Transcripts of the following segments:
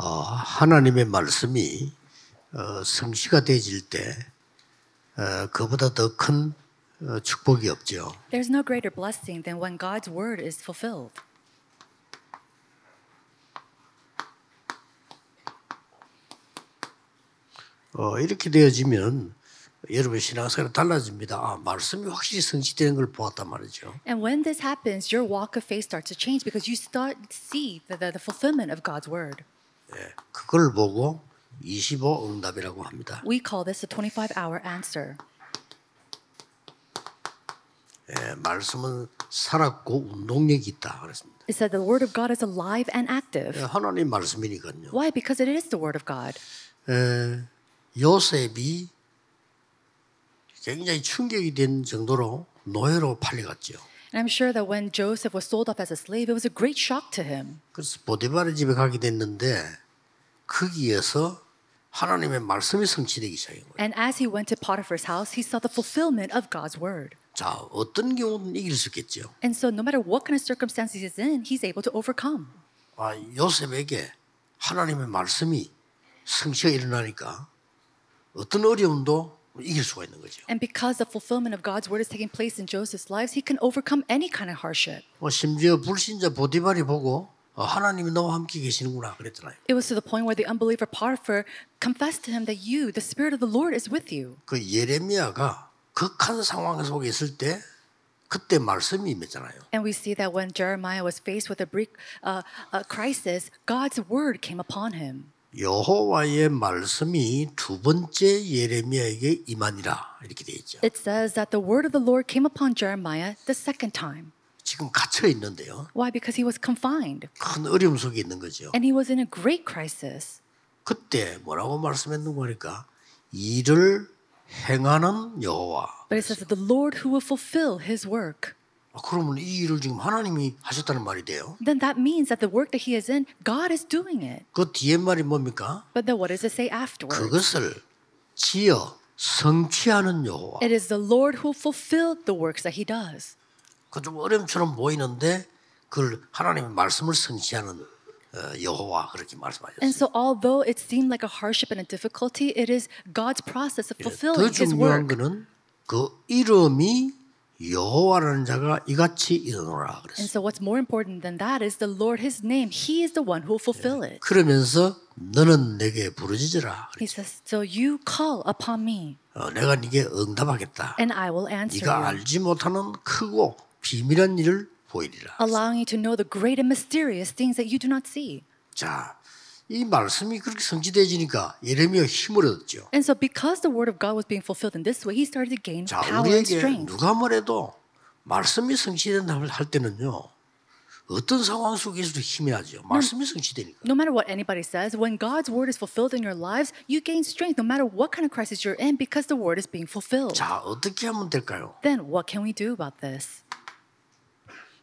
하나님의 말씀이 성취가 되질 때 그보다 더 큰 축복이 없죠. There's no greater blessing than when God's word is fulfilled. 이렇게 되어지면 여러분 신앙생활이 달라집니다. 아, 말씀이 확실히 성취되는 걸 보았단 말이죠. And when this happens, your walk of faith starts to change because you start to see the fulfillment of God's word. 예, 그걸 보고 25응답이라고 합니다. We call this a 25-hour answer. 예, 말씀은 살았고 운동력이 있다 그랬습니다. It said the word of God is alive and active. 예, 하나님 말씀이니까요. Why? Because it is the word of God. 예, 요셉이 굉장히 충격이 된 정도로 노예로 팔려갔죠. And I'm sure that when Joseph was sold off as a slave, it was a great shock to him. 그래서 보디발의 집에 가게 됐는데 거기에서 하나님의 말씀이 성취되기 시작한 거예요. And as he went to Potiphar's house, he saw the fulfillment of God's word. 자, 어떤 경우든 이길 수 있겠죠. And so no matter what kind of circumstances he's in, he's able to overcome. 아, 요셉에게 하나님의 말씀이 성취가 일어나니까 어떤 어려움도 이길 수가 있는 거죠. And because the fulfillment of God's word is taking place in Joseph's lives, he can overcome any kind of hardship. 심지어 불신자 보디발이 보고 하나님이 너와 함께 계시는구나 그랬잖아요. It was to the point where the unbeliever Potiphar confessed to him that you, the Spirit of the Lord, is with you. 그 예레미야가 극한 상황 속에 있을 때 그때 말씀이 임했잖아요. And we see that when Jeremiah was faced with a crisis, God's word came upon him. 여호와의 말씀이 두 번째 예레미야에게 임하니라 이렇게 돼 있죠. It says that the word of the Lord came upon Jeremiah the second time. 지금 갇혀 있는데요. Why? Because he was confined. 큰 어려움 속에 있는 거죠. And he was in a great crisis. 그때 뭐라고 말씀했는가 하니까 이를 행하는 여호와. But it says that the Lord who will fulfill his work. 그러면 이 일을 지금 하나님이 하셨다는 말이 돼요. Then that means that the work that he is in, God is doing it. 그 뒤에 말이 뭡니까? But then what does it say afterwards? 그것을 지어 성취하는 여호와. It is the Lord who fulfilled the works that he does. 그 좀 어려움처럼 보이는데 그걸 하나님의 말씀을 성취하는 여호와 그렇게 말씀하셨어요. And so although it seemed like a hardship and a difficulty, it is God's process of fulfilling his work. 더 중요한 거는 그 이름이 여호와라는 자가 이같이 일어나라 그랬어요. And so what's more important than that is the Lord, His name. He is the one who will fulfill it. 그러면서 너는 내게 부르짖으라. He says, so you call upon me. 내가 네게 응답하겠다. And I will answer you. 네가 알지 못하는 크고 비밀한 일을 보이리라. Allowing you to know the great and mysterious things that you do not see. 자, 이 말씀이 그렇게 성취되지니까 예레미야 힘을 얻었죠. And so because the word of God was being fulfilled in this way, he started to gain power and strength. 자, 우리에게 누가 뭐래도 말씀이 성취된다고 할 때는요, 어떤 상황 속에서도 힘이 나죠. 말씀이 성취되니까. No matter what anybody says, when God's word is fulfilled in your lives, you gain strength no matter what kind of crisis you're in because the word is being fulfilled. 자, 어떻게 하면 될까요? Then what can we do about this?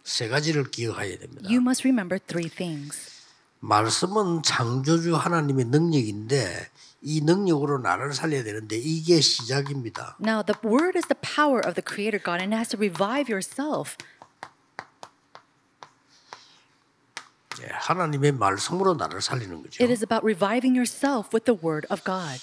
세 가지를 기억해야 됩니다. You must remember three things. 말씀은 창조주 하나님의 능력인데 이 능력으로 나를 살려야 되는데 이게 시작입니다. Now the word is the power of the Creator God and it has to revive yourself. 예, 하나님의 말씀으로 나를 살리는 거죠. It is about reviving yourself with the word of God.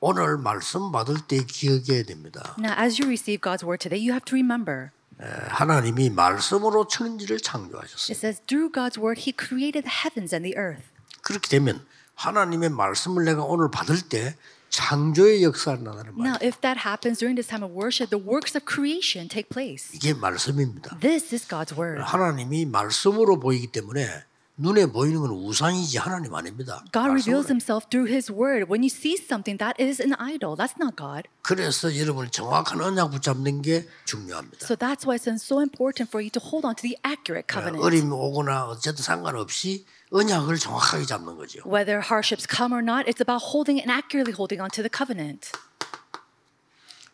오늘 말씀 받을 때 기억해야 됩니다. Now as you receive God's word today, you have to remember. 하나님이 말씀으로 천지를 창조하셨어요. It says through God's word he created the heavens and the earth. 그렇게 되면 하나님의 말씀을 내가 오늘 받을 때 창조의 역사가 나타나는 거예요. Now if that happens during this time of worship, the works of creation take place. 이게 말씀입니다. This is God's word. 하나님이 말씀으로 보이기 때문에 눈에 보이는 건 우상이지 하나님 아닙니다. God reveals himself through his word. When you see something that is an idol, that's not God. 그래서 여러분 정확한 언약 붙잡는 게 중요합니다. So that's why it's so important for you to hold on to the accurate covenant. 어림이 오거나 어쨌든 상관없이 언약을 정확하게 잡는 거죠. Whether hardships come or not, it's about holding and accurately holding on to the covenant.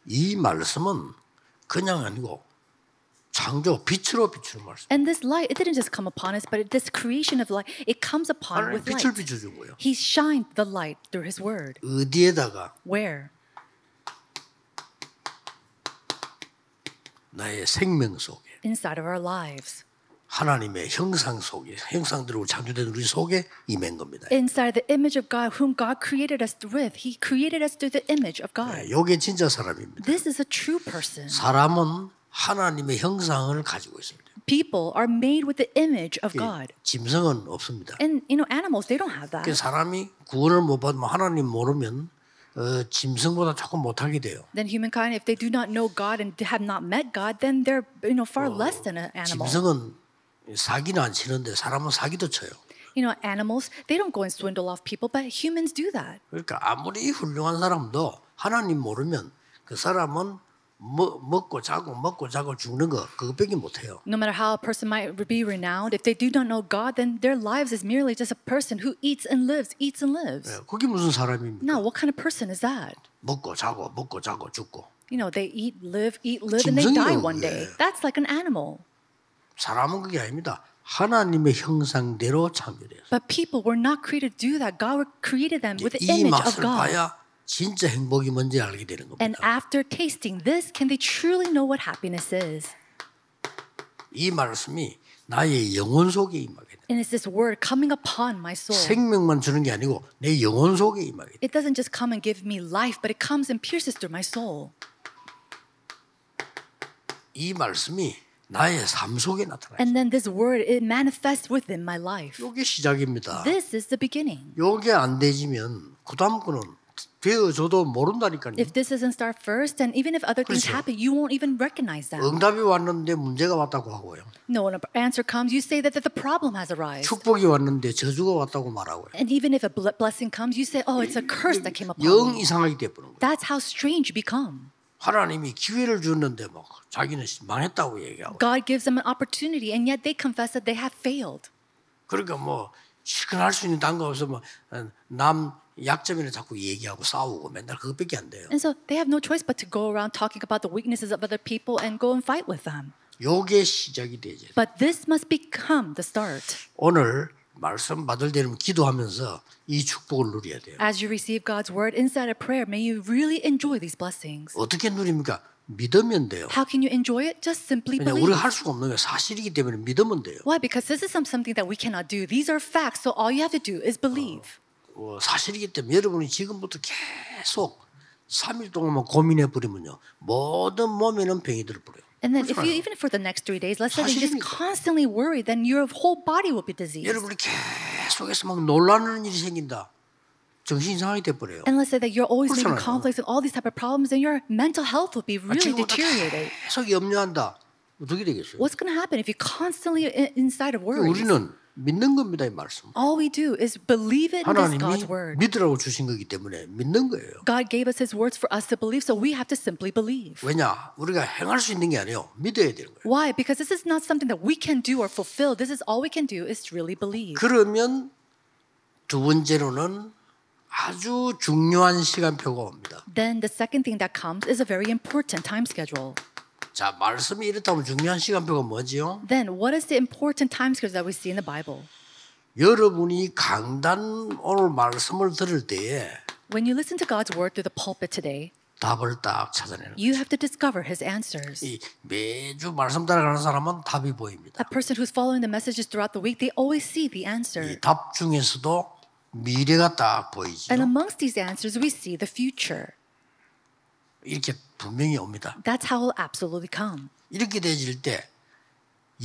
이 말씀은 그냥 아니고 창조 빛으로 비추는 말씀. And this light, it didn't just come upon us, but this creation of light, it comes upon with light. 빛을 비춰준 거예요. He shined the light through His word. 어디에다가? Where? 나의 생명 속에. Inside of our lives. 하나님의 형상 속에 형상대로 창조된 우리 속에 임한 겁니다. Inside the image of God, whom God created us with, He created us through the image of God. 이게 진짜 사람입니다. This is a true person. 사람은 하나님의 형상을 가지고 있습니다. People are made with the image of God. 짐승은 없습니다. And you know, animals, they don't have that. 그 사람이 구원을 못 받으면 하나님 모르면 짐승보다 조금 못하게 돼요. Then humankind, if they do not know God and have not met God, then they're you know far less than an animal. 짐승은 사기는 안 치는데 사람은 사기도 쳐요. You know, animals, they don't go and swindle off people, but humans do that. 그러니까 아무리 훌륭한 사람도 하나님 모르면 그 사람은 먹고 자고 죽는 거 그것밖에 못 해요. No matter how a person might be renowned, if they do not know God, then their lives is merely just a person who eats and lives. 네, 그게 무슨 사람입니까? Now, what kind of person is that? 먹고 자고 죽고. You know, they eat, live, and they die one day. That's like an animal. 사람은 그게 아닙니다. 하나님의 형상대로 창조돼요. But people were not created to do that. God created them with the image of God. 진짜 행복이 뭔지 알게 되는 겁니다. And after tasting this, can they truly know what happiness is? 이 말씀이 나의 영혼 속에 임하게 돼. And it's this word coming upon my soul. 생명만 주는 게 아니고 내 영혼 속에 임하게 돼. It doesn't just come and give me life, but it comes and pierces through my soul. 이 말씀이 나의 삶 속에 나타나. And then this word it manifests within my life. 이게 시작입니다. This is the beginning. 이게 안 되지면 그다음 거는 되어줘도 모른다니까요. If this doesn't start first, and even if other things happen, you won't even recognize that. 응답이 왔는데 문제가 왔다고 하고요. No, when an answer comes, you say that the problem has arisen. 축복이 왔는데 저주가 왔다고 말하고요. And even if a blessing comes, you say, oh, it's a curse that came upon me. 영 이상하게 되버는 거예요. That's how strange you become. 하나님이 기회를 줬는데 막 자기는 망했다고 얘기하고. God gives them an opportunity, and yet they confess that they have failed. 그러니까 뭐 시근할 수 있는 단가 없어 뭐 남 약점이나 자꾸 얘기하고 싸우고 맨날 그것밖에 안 돼요. And so they have no choice but to go around talking about the weaknesses of other people and go and fight with them. 요게 시작이 되죠. But this must become the start. 오늘 말씀 받을 때는 기도하면서 이 축복을 누려야 돼요. As you receive God's word inside a prayer, may you really enjoy these blessings. 어떻게 누립니까? 믿으면 돼요. How can you enjoy it? Just simply believe. 우리가 할 수가 없는 게 사실이기 때문에 믿으면 돼요. Why? Because this is something that we cannot do. These are facts, so all you have to do is believe. 사실이기 때문에 여러분이 지금부터 계속 3일 동안만 고민해버리면요. 모든 몸에는 병이 들어버려요. And then if you even for the next 3 days, let's say you just constantly worry, then your whole body will be diseased. 여러분이 계속해서 막 놀라는 일이 생긴다. 정신 이상하게 돼버려요. And let's say that you're always in conflicts and all these type of problems, and your mental health will be really deteriorated. 계속 염려한다. 어떻게 되겠어요? What's going to happen if you constantly inside of worry? 우리는 믿는 겁니다 이 말씀. All we do is believe it in this God's word. 믿으라고 주신 거기 때문에 믿는 거예요. God gave us His words for us to believe, so we have to simply believe. 왜냐? 우리가 행할 수 있는 게 아니에요. 믿어야 되는 거예요. Why? Because this is not something that we can do or fulfill. This is all we can do is really believe. 그러면 두 번째로는 아주 중요한 시간표가 옵니다. Then the second thing that comes is a very important time schedule. 자, 말씀이 이렇다면 중요한 시간표가 뭐지요? Then what is the important time schedule that we see in the Bible? 여러분이 강단 오늘 말씀을 들을 때에 When you listen to God's word through the pulpit today, 답을 딱 찾아내는 You have to discover his answers. 이 매주 말씀 따라가는 사람은 답이 보입니다. A person who's following the messages throughout the week, they always see the answer. 이 답 중에서도 미래가 딱 보이죠. And amongst these answers, we see the future. 이렇게 분명히 옵니다. That's how it absolutely come. 이렇게 되질 때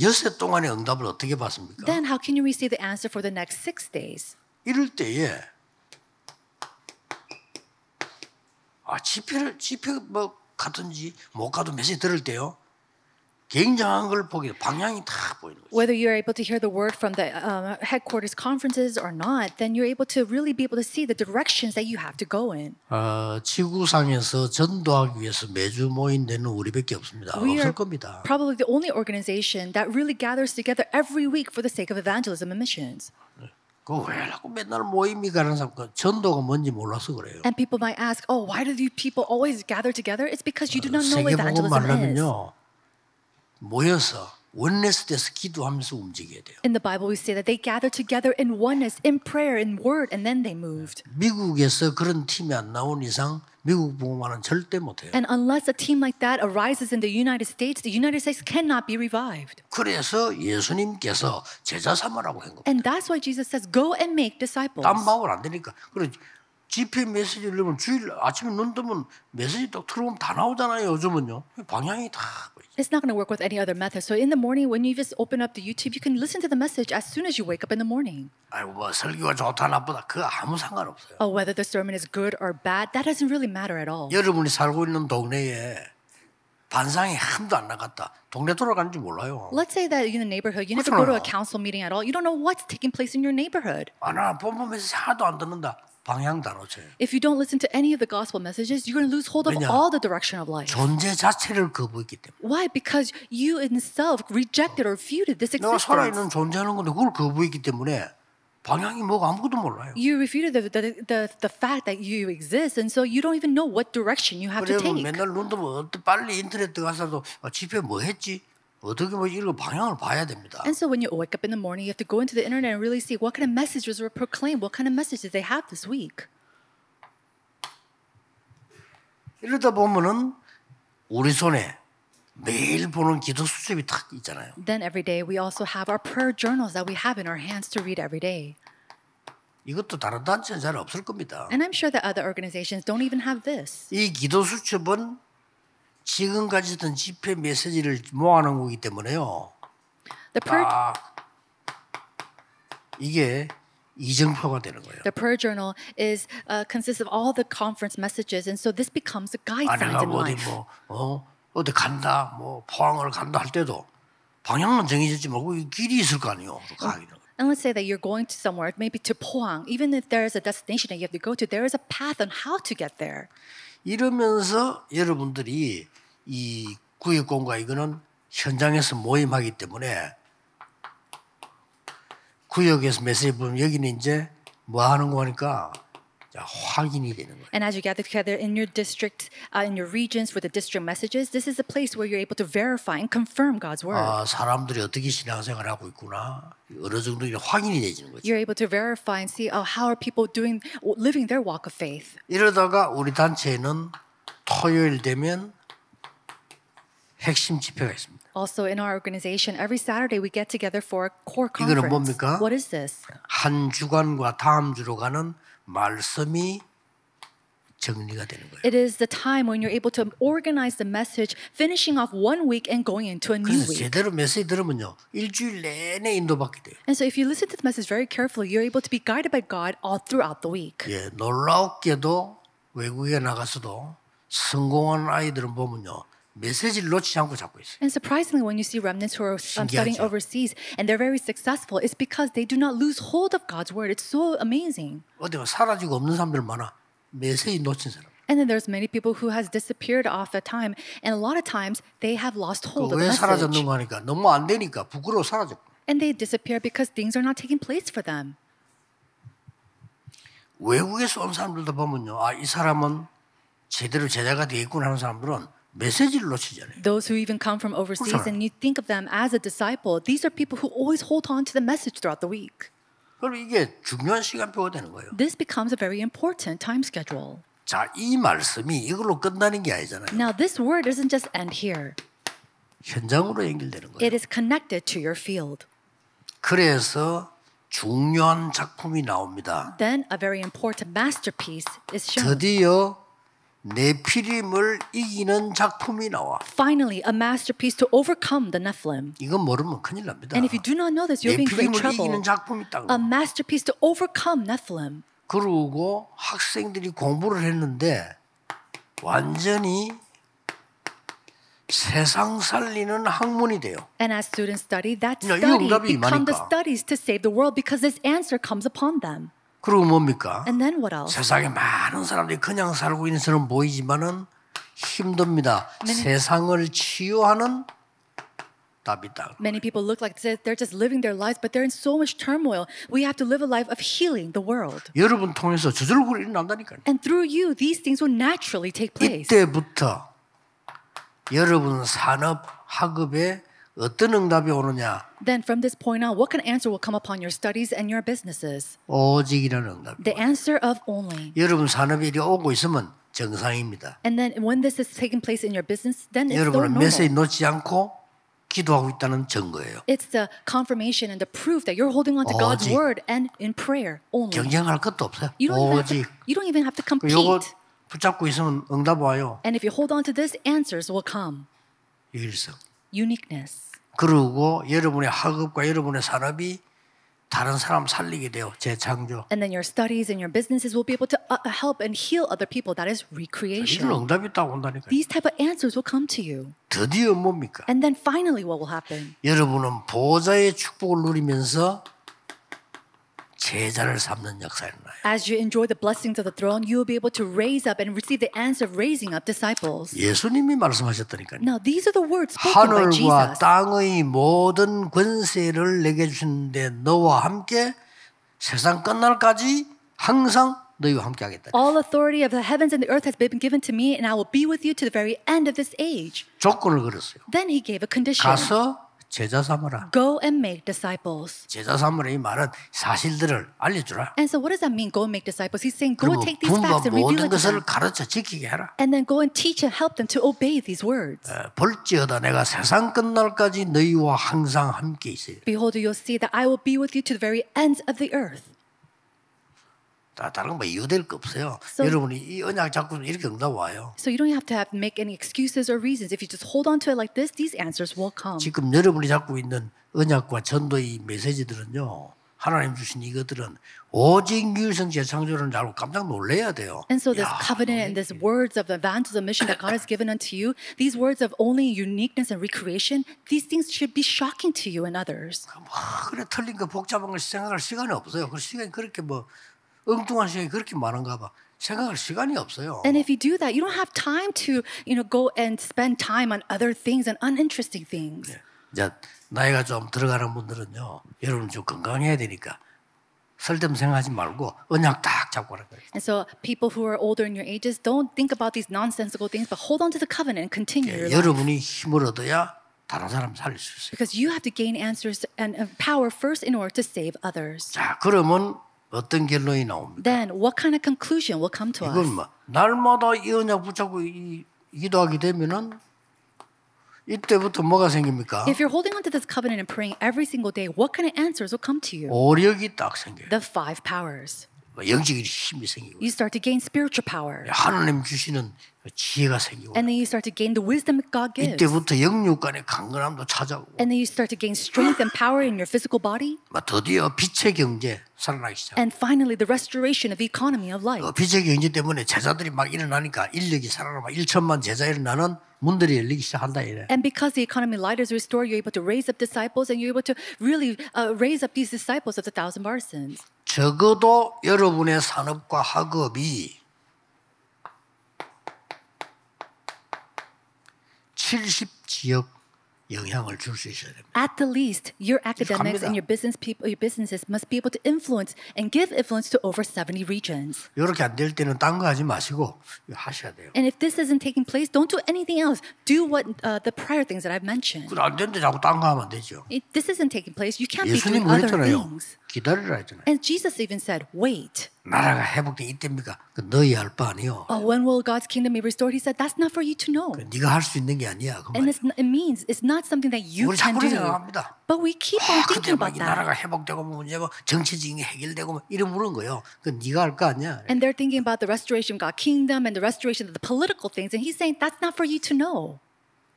엿새 동안의 응답을 어떻게 받습니까? Then how can you receive the answer for the next 6 days? 이럴 때에 집회 뭐 가든지 못 가도 메시지 들을 때요. 굉장한 걸 보게 방향이 다 보이는 거죠. Whether you're able to hear the word from the headquarters conferences or not, then you're able to really be able to see the directions that you have to go in. 지구상에서 전도하기 위해서 매주 모인 데는 우리밖에 없습니다. 없을 겁니다. Probably the only organization that really gathers together every week for the sake of evangelism and missions. 그 왜 자꾸 맨날 모임이 가는 사람 전도가 뭔지 몰라서 그래요. And people might ask, "Oh, why do you people always gather together?" It's because you do not know what evangelism is. 모여서 원리스에서 기도하면서 움직여야 돼요. In the Bible we see that they gathered together in oneness, in prayer, in word, and then they moved. 미국에서 그런 팀이 안 나온 이상 미국 복음화는 절대 못해요. And unless a team like that arises in the United States cannot be revived. 그래서 예수님께서 제자 삼으라고 한 겁니다. And that's why Jesus says, go and make disciples. 딴 방법은 안 되니까. 그래. GP 메시지를 보면 주일 아침에 눈 뜨면 메시지 딱 틀어보면 다 나오잖아요. 요즘은요. 방향이 다 보이죠. It's not going to work with any other method. So in the morning when you just open up the YouTube, you can listen to the message as soon as you wake up in the morning. 아이고 뭐 설교가 좋다 나쁘다 그 아무 상관없어요. Oh, whether the sermon is good or bad, that doesn't really matter at all. 여러분이 살고 있는 동네에 반상이 한도 안 나갔다. 동네 돌아가는지 몰라요. Let's say that in the neighborhood, you never go to a council meeting at all. You don't know what's taking place in your neighborhood. 아나 본문 메시지 하나도 안 듣는다. 방향 다 놓쳐요. If you don't listen to any of the gospel messages, you're going to lose hold of all the direction of life. 존재 자체를 거부했기 때문에. Why? Because you in self rejected or refuted this existence. 내가 살아있는 존재하는 건데 그걸 거부했기 때문에 방향이 뭐가 아무것도 몰라요. You refuted the fact that you exist, and so you don't even know what direction you have to take. 맨날 눈도 빨리 인터넷 들어가서도 집에 뭐 했지? 어떻게 뭐 이걸 방향을 봐야 됩니다. And so when you wake up in the morning, you have to go into the internet and really see what kind of messages were proclaimed, what kind of messages they have this week. 이러다 보면은 우리 손에 매일 보는 기도 수첩이 탁 있잖아요. Then every day we also have our prayer journals that we have in our hands to read every day. 이것도 다른 단체는 잘 없을 겁니다. And I'm sure that other organizations don't even have this. 이 기도 수첩은 지금까지 했던 집회 메시지를 모아놓은 거기 때문에요. 아, 이게 이정표가 되는 거예요. The prayer journal is consists of all the conference messages, and so this becomes a guideline in life. 뭐, 어디 간다, 뭐 포항을 간다 할 때도 방향은 정해졌지만 그 길이 있을 거 아니에요. And let's say that you're going to somewhere, maybe to Pohang. Even if there is a destination that you have to go to, there is a path on how to get there. 이러면서 여러분들이 이 구역공과 이거는 현장에서 모임하기 때문에 구역에서 메시지 보면 여기는 이제 뭐 하는 거니까 확인이 되는 거예요. And as you gather together in your district, in your regions with the district messages, this is a place where you're able to verify and confirm God's word. 아, 사람들이 어떻게 신앙생활을 하고 있구나. 어느 정도 이제 확인이 되는 거죠. You're able to verify and see, oh, how are people doing, living their walk of faith. 이러다가 우리 단체는 토요일 되면 핵심 집회가 있습니다. Also in our organization, every Saturday we get together for a core conference. 이거는 뭡니까? What is this? 한 주간과 다음 주로 가는 말씀이 정리가 되는 거예요. It is the time when you're able to organize the message, finishing off one week and going into a new week. 제대로 메시지 들으면요, 일주일 내내 인도받게 돼요. And so if you listen to the message very carefully, you're able to be guided by God all throughout the week. 예, 놀랍게도 외국에 나가서도 성공한 아이들은 보면요, 메시지를 놓치지 않고 잡고 있어요. And surprisingly, when you see remnants who are studying overseas and they're very successful, it's because they do not lose hold of God's word. It's so amazing. 어디 사라지고 없는 사람들 많아. 메시지 놓친 사람. And then there's many people who has disappeared off at time, and a lot of times they have lost hold of the message. 왜 사라졌는가 하니까 너무 안 되니까 부끄러워 사라졌고. And they disappear because things are not taking place for them. 외국에서 온 사람들도 보면요, 아, 이 사람은 제대로 제자가 되겠구나 하는 사람들은. 메시지를 놓치잖아요. Those who even come from overseas and you think of them as a disciple, these are people who always hold on to the message throughout the week. 그럼 이게 중요한 시간표가 되는 거예요. This becomes a very important time schedule. 자, 이 말씀이 이걸로 끝나는 게 아니잖아요. Now this word doesn't just end here. 현장으로 연결되는 거예요. It is connected to your field. 그래서 중요한 작품이 나옵니다. Then a very important masterpiece is shown. 드디어 내 필임을 이기는 작품이 나와. Finally, a masterpiece to overcome the Nephilim. 이건 모르면 큰일 납니다. And if you do not know this, you'll be in great trouble. 내 필임을 이기는 작품이 딱. A masterpiece to overcome Nephilim. 그러고 학생들이 공부를 했는데 완전히 세상 살리는 학문이 돼요. And as students study, that study become the studies to save the world because this answer comes upon them. 그리고 뭡니까? 세상에 많은 사람들이 그냥 살고 있는 사람 보이지만은 힘듭니다. 세상을 치유하는 답이다. Many people look like they're just living their lives, but they're in so much turmoil. We have to live a life of healing the world. 여러분 통해서 저절로 일어난다니까요. And through you, these things will naturally take place. 이때부터 여러분 산업 학업에 어떤 응답이 오느냐? Then from this point on, what kind of answer will come upon your studies and your businesses? 오직이라는 응답. The answer of only. 여러분 산업일이 오고 있으면 정상입니다. And then when this is taking place in your business, then it's normal. 여러분은 메시지 놓지 않고 기도하고 있다는 증거예요. It's the confirmation and the proof that you're holding on to God's word and in prayer only. 경쟁할 것도 없어요. You don't even have to compete. 이거 붙잡고 있으면 응답 와요. And if you hold on to this, answers will come. 유일성. Uniqueness. 그리고 여러분의 학업과 여러분의 산업이 다른 사람 살리게 돼요. 재창조. And then your studies and your businesses will be able to help and heal other people. That is recreation. 이런 응답이 딱 온다니까요. These type of answers will come to you. 드디어 뭡니까? And then finally, what will happen? 여러분은 보좌의 축복을 누리면서 제자를 삼는 역사에 나요. As you enjoy the blessings of the throne, you will be able to raise up and receive the answer of raising up disciples. 예수님이 말씀하셨다니까요. Now these are the words spoken by Jesus. 하늘과 땅의 모든 권세를 내게 주신데 너와 함께 세상 끝날까지 항상 너희와 함께하겠다. All authority of the heavens and the earth has been given to me, and I will be with you to the very end of this age. 조건을 걸었어요. Then he gave a condition. 가서 제자 삼으라. Go and make disciples. 제자 삼으라 이 말은 사실들을 알려주라. And so what does that mean? Go and make disciples. He's saying go and take these facts and reveal it to them. 모든 것을 가르쳐 지키게 해라. And then go and teach and help them to obey these words. 볼지어다 내가 세상 끝날까지 너희와 항상 함께 있으리라. Behold, you'll see that I will be with you to the very ends of the earth. 다른 뭐 이유될 거 없어요. 여러분이 이 언약 자꾸 이렇게 응답 와요. So you don't have to make any excuses or reasons. If you just hold on to it like this, these answers will come. 지금 여러분이 잡고 있는 언약과 전도의 메시지들은요. 하나님 주신 이것들은 오직 유일성 재창조를 알고 깜짝 놀래야 돼요. And so this covenant and these words of the evangelism mission that God has given unto you, these words of only uniqueness and recreation, these things should be shocking to you and others. 그래 틀린 거 복잡한 걸 생각할 시간이 없어요. 그 시간이 그렇게 뭐 엉뚱한 시간이 그렇게 많은가 봐. 생각할 시간이 없어요. And if you do that, you don't have time to, go and spend time on other things and uninteresting things. 네. 이제 나이가 좀 들어가는 분들은요, 여러분 좀 건강해야 되니까 쓸데없는 생각하지 말고 언약 딱 잡고 하는 거예요. And so people who are older in your ages, don't think about these nonsensical things, but hold on to the covenant and continue your life. 여러분이 힘을 얻어야 다른 사람 살릴 수 있어요. Because you have to gain answers and power first in order to save others. 자, 그러면 어떤 결론이 나옵니까? Then what kind of conclusion will come to us? 이건 뭐 날마다 이 언약 붙잡고 기도하게 되면은 이때부터 뭐가 생깁니까? If you're holding onto this covenant and praying every single day, what kind of answers will come to you? 오력이 딱 생겨요. The five powers. 영적인 힘이 생기고. You start to gain spiritual power. 하나님 주시는 지혜가 생기고. And then you start to gain the wisdom God gives. 이때부터 영육 간의 강건함도 찾아오고. And then you start to gain strength and power in your physical body. 드디어 빛의 경제 살아나기 시작. And finally the restoration of the economy of life. 빛의 경제 때문에 제자들이 막 일어나니까 인력이 살아나 막 1천만 제자 일어나는 문들이 열리기 시작한다 이래. And because the economy light is restored, you're able to raise up disciples, and you're able to really raise up these disciples of the thousand persons. 적어도 여러분의 산업과 학업이 70지역 영향을 줄 수 있어야 됩니다. At the least, your academics and your businesses must be able to influence and give influence to over 70 regions. 이렇게 안 될 때는 딴 거 하지 마시고 하셔야 돼요. And if this isn't taking place, don't do anything else. Do what the prior things that I've mentioned. 안 되는데 자꾸 딴 거 하면 되죠. If this isn't taking place, you can't be doing other things. 기다리라 했잖아요. And Jesus even said, wait. 나라가 회복되기 이때입니까? 너희 할 바 아니요. When will God's kingdom be restored? He said, that's not for you to know. 네가 할 수 있는 게 아니야. And it means it's not something that you can do. But we keep on thinking about that. 나라가 회복되고 문제 뭐 정치적인 게 해결되고 뭐 이런 물은 거예요. 그 네가 할 거 아니야. And they're thinking about the restoration of God's kingdom and the restoration of the political things, and he's saying that's not for you to know.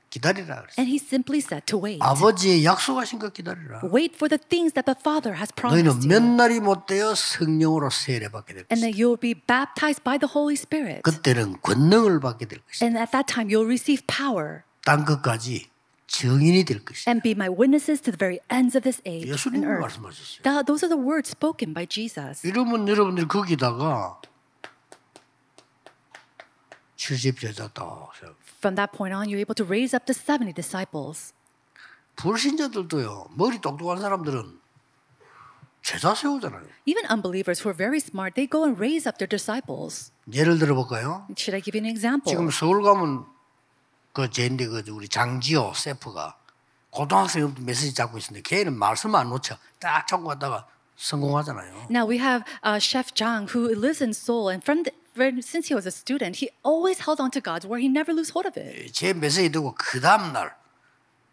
기다리라. And he simply said to wait. 아버지의 약속하신 것 기다리라. Wait for the things that the Father has promised you. 너희는 몇 날이 못되어 성령으로 세례받게 될 것이다. And that you will be baptized by the Holy Spirit. 그때는 권능을 받게 될 것이다. And at that time you will receive power. 땅 끝까지 증인이 될 것이다. And be my witnesses to the very ends of this age. 예수님이 말씀하셨어요. Those are the words spoken by Jesus. 이러면 여러분들 거기다가 70 제자다. From that point on, you're able to raise up the 70 disciples. 불신자들도요. 머리 똑똑한 사람들은 제자 세우잖아요. Even unbelievers who are very smart, they go and raise up their disciples. 예를 들어 볼까요? Should I give you an example? 지금 서울 가면 그 제인데 그 우리 장지호 세프가 고등학생부터 메시지 잡고 있는데 걔는 말씀 안 놓쳐. 딱 잡고 갔다가 성공하잖아요. Now we have Chef Jang who lives in Seoul and from the since he was a student, he always held on to God's word. He never lose hold of it. 제 메시지 듣고 그 다음 날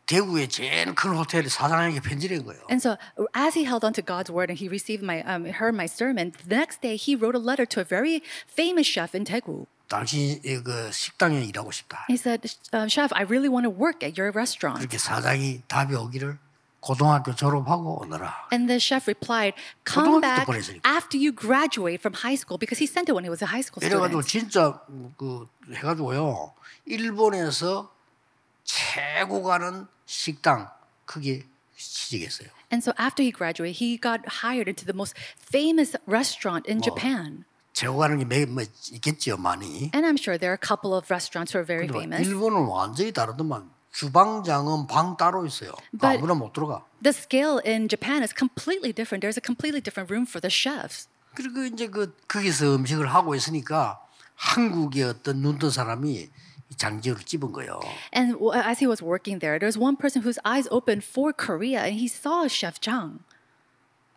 대구의 제일 큰 호텔에 사장에게 편지를 낸 거예요. And so as he held on to God's word and he received my heard my sermon, the next day he wrote a letter to a very famous chef in Daegu. 당신 그 식당에 일하고 싶다. He said, "Chef, I really want to work at your restaurant." 그렇게 사장이 답이 오기를 고등학교 졸업하고 오너라. And the chef replied, "Come back after you graduate from high school," because he sent it when he was a high school student. 그래가지고 진짜 그 해가지고요. 일본에서 최고 가는 식당 크게 취직했어요. And so after he graduated, he got hired into the most famous restaurant in Japan. 최고 가는 게 뭐 있겠죠, 많이. And I'm sure there are a couple of restaurants who are very famous. 일본은 완전히 다르더만. 주방장은 방 따로 있어요. 아무나 못 들어가. The scale in Japan is completely different. There's a completely different room for the chefs. 그리고 이제 그 거기서 음식을 하고 있으니까 한국의 어떤 눈뜬 사람이 장지호를 찝은 거예요. And as he was working there, there's one person whose eyes opened for Korea, and he saw Chef Jang.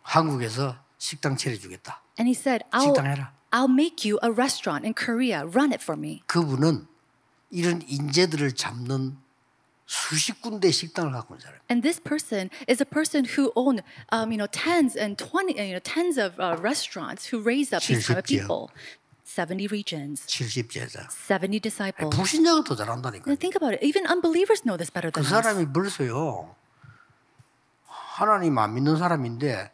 한국에서 식당 차려주겠다. And he said, "I'll make you a restaurant in Korea. Run it for me." 그분은 이런 인재들을 잡는 수십 군데 식당을 갖고 있는 사람. And this person is a person who owned, tens of restaurants who raised up these kind of people. 70 regions. 70 제자. 70 disciples. 불신자가 더 잘한다니까. Think about it. Even unbelievers know this better than us. 그 사람이 벌써요. 하나님 안 믿는 사람인데.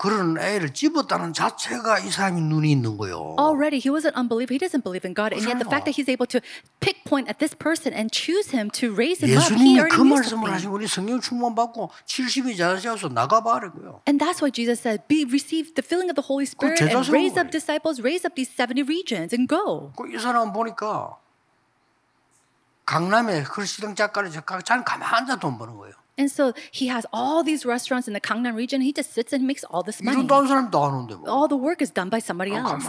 그런 애를 집었다는 자체가 이 사람이 눈이 있는 거예요. Already he was an unbeliever. He doesn't believe in God, and yet the fact that he's able to pick point at this person and choose him to raise him up. 예수님이 그 말씀을 하신 우리 성령 충만 받고 70이 자라셔서 나가봐라고요. And that's why Jesus said, "Be received the filling of the Holy Spirit and raise up disciples, raise up these 70 regions, and go." 이 사람 보니까 강남에 그 시장 작가를 잠깐 가만 앉아 돈 버는 거예요. And so he has all these restaurants in the Gangnam region. He just sits and makes all this money. All the work is done by somebody else.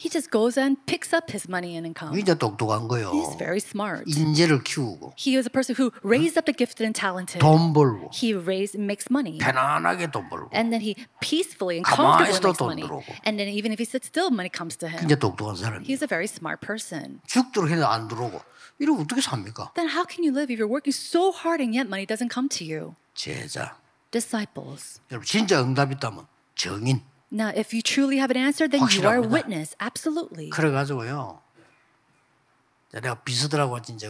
He just goes and picks up his money and income. He's very smart. He is a person who raised up the gifted and talented. He makes money. And then he peacefully and comfortably makes money. And then even if he sits still, money comes to him. He's a very smart person. 이러면 어떻게 삽니까? Then how can you live if you're working so hard and yet money doesn't come to you? 제자. Disciples. 여러분 진짜 응답이 있다면 증인. Now if you truly have an answer then you are a witness. Absolutely. 그래 가지고요. 내가 비서들하고 진짜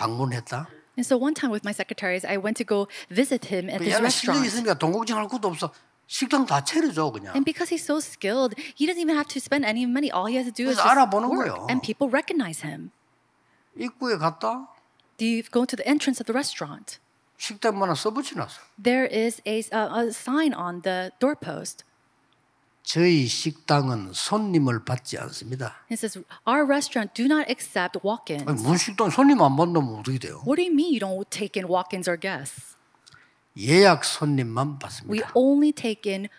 방문했다. And so one time with my secretaries I went to go visit him at this restaurant. 그 있으니까 동공증 할 것도 없어. 식당 다 차려줘 그냥. And because he's so skilled, he doesn't even have to spend any money. All he has to do is just work. And people recognize him. 입구에 갔다. You go to the entrance of the restaurant. 식당 하나 써붙여놨어. There is a sign on the doorpost. 저희 식당은 손님을 받지 않습니다. It says our restaurant do not accept walk-ins. 아니, 무슨 식당 손님 안 받는다면 어떻게 돼요? What do you mean you don't take in walk-ins or guests? 예약 손님만 받습니다. We only take in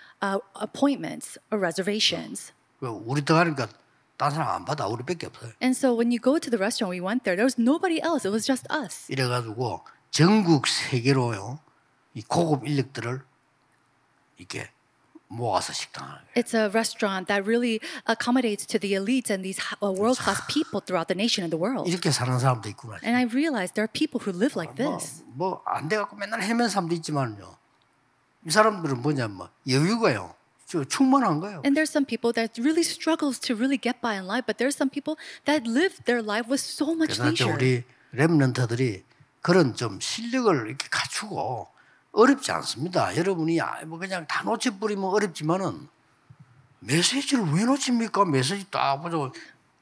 appointments or reservations. 우리 들어가니까. 다른 사람 안 받아 우리밖에 없어요. And so when you go to the restaurant we went there, there was nobody else. It was just us. 이래가지고 전국 세계로요 이 고급 인력들을 이렇게 모아서 식당을. It's a restaurant that really accommodates to the elites and these world-class people throughout the nation and the world. 이렇게 사는 사람도 있구나. And I realized there are people who live like this. 뭐 안 돼갖고 맨날 헤매는 사람도 있지만요. 이 사람들은 뭐냐면 여유가요. 충만한 거예요. And there's some people that really struggles to really get by in life, but there's some people that live their life with so much leisure. 우리 렘넌트들이 그런 좀 실력을 이렇게 갖추고 어렵지 않습니다. 여러분이 뭐 그냥 다 놓치 버리면 어렵지만은 메시지를 왜 놓칩니까? 메시지 딱 보자고.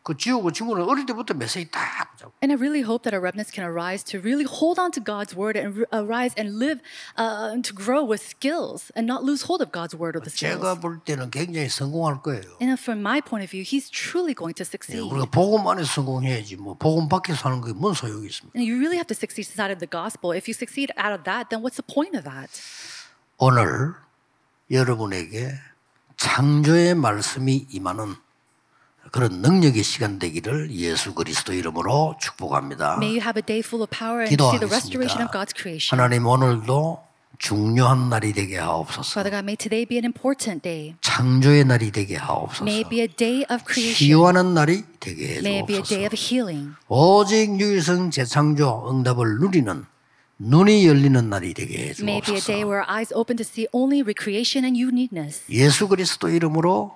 그 지옥의 친구는 어릴 때부터 메시지 딱 보자고. And I really hope that our remnants can arise to really hold on to God's word and arise and live to grow with skills and not lose hold of God's word or the skills. 제가 볼 때는 굉장히 성공할 거예요. And from my point of view, he's truly going to succeed. 우리가 복음 안에서 성공해야지 뭐 복음 밖에서 하는 게 뭔 소용이 있습니까? And you really have to succeed out of the gospel. If you succeed out of that, then what's the point of that? 오늘 여러분에게 창조의 말씀이 임하는 그런 능력의 시간 되기를 예수 그리스도 이름으로 축복합니다. 기도하겠습니다. 하나님 오늘도 중요한 날이 되게 하옵소서. 창조의 날이 되게 하옵소서. 치유하는 날이 되게 해주옵소서. 오직 유일성 재창조 응답을 누리는 눈이 열리는 날이 되게 해주옵소서. 예수 그리스도 이름으로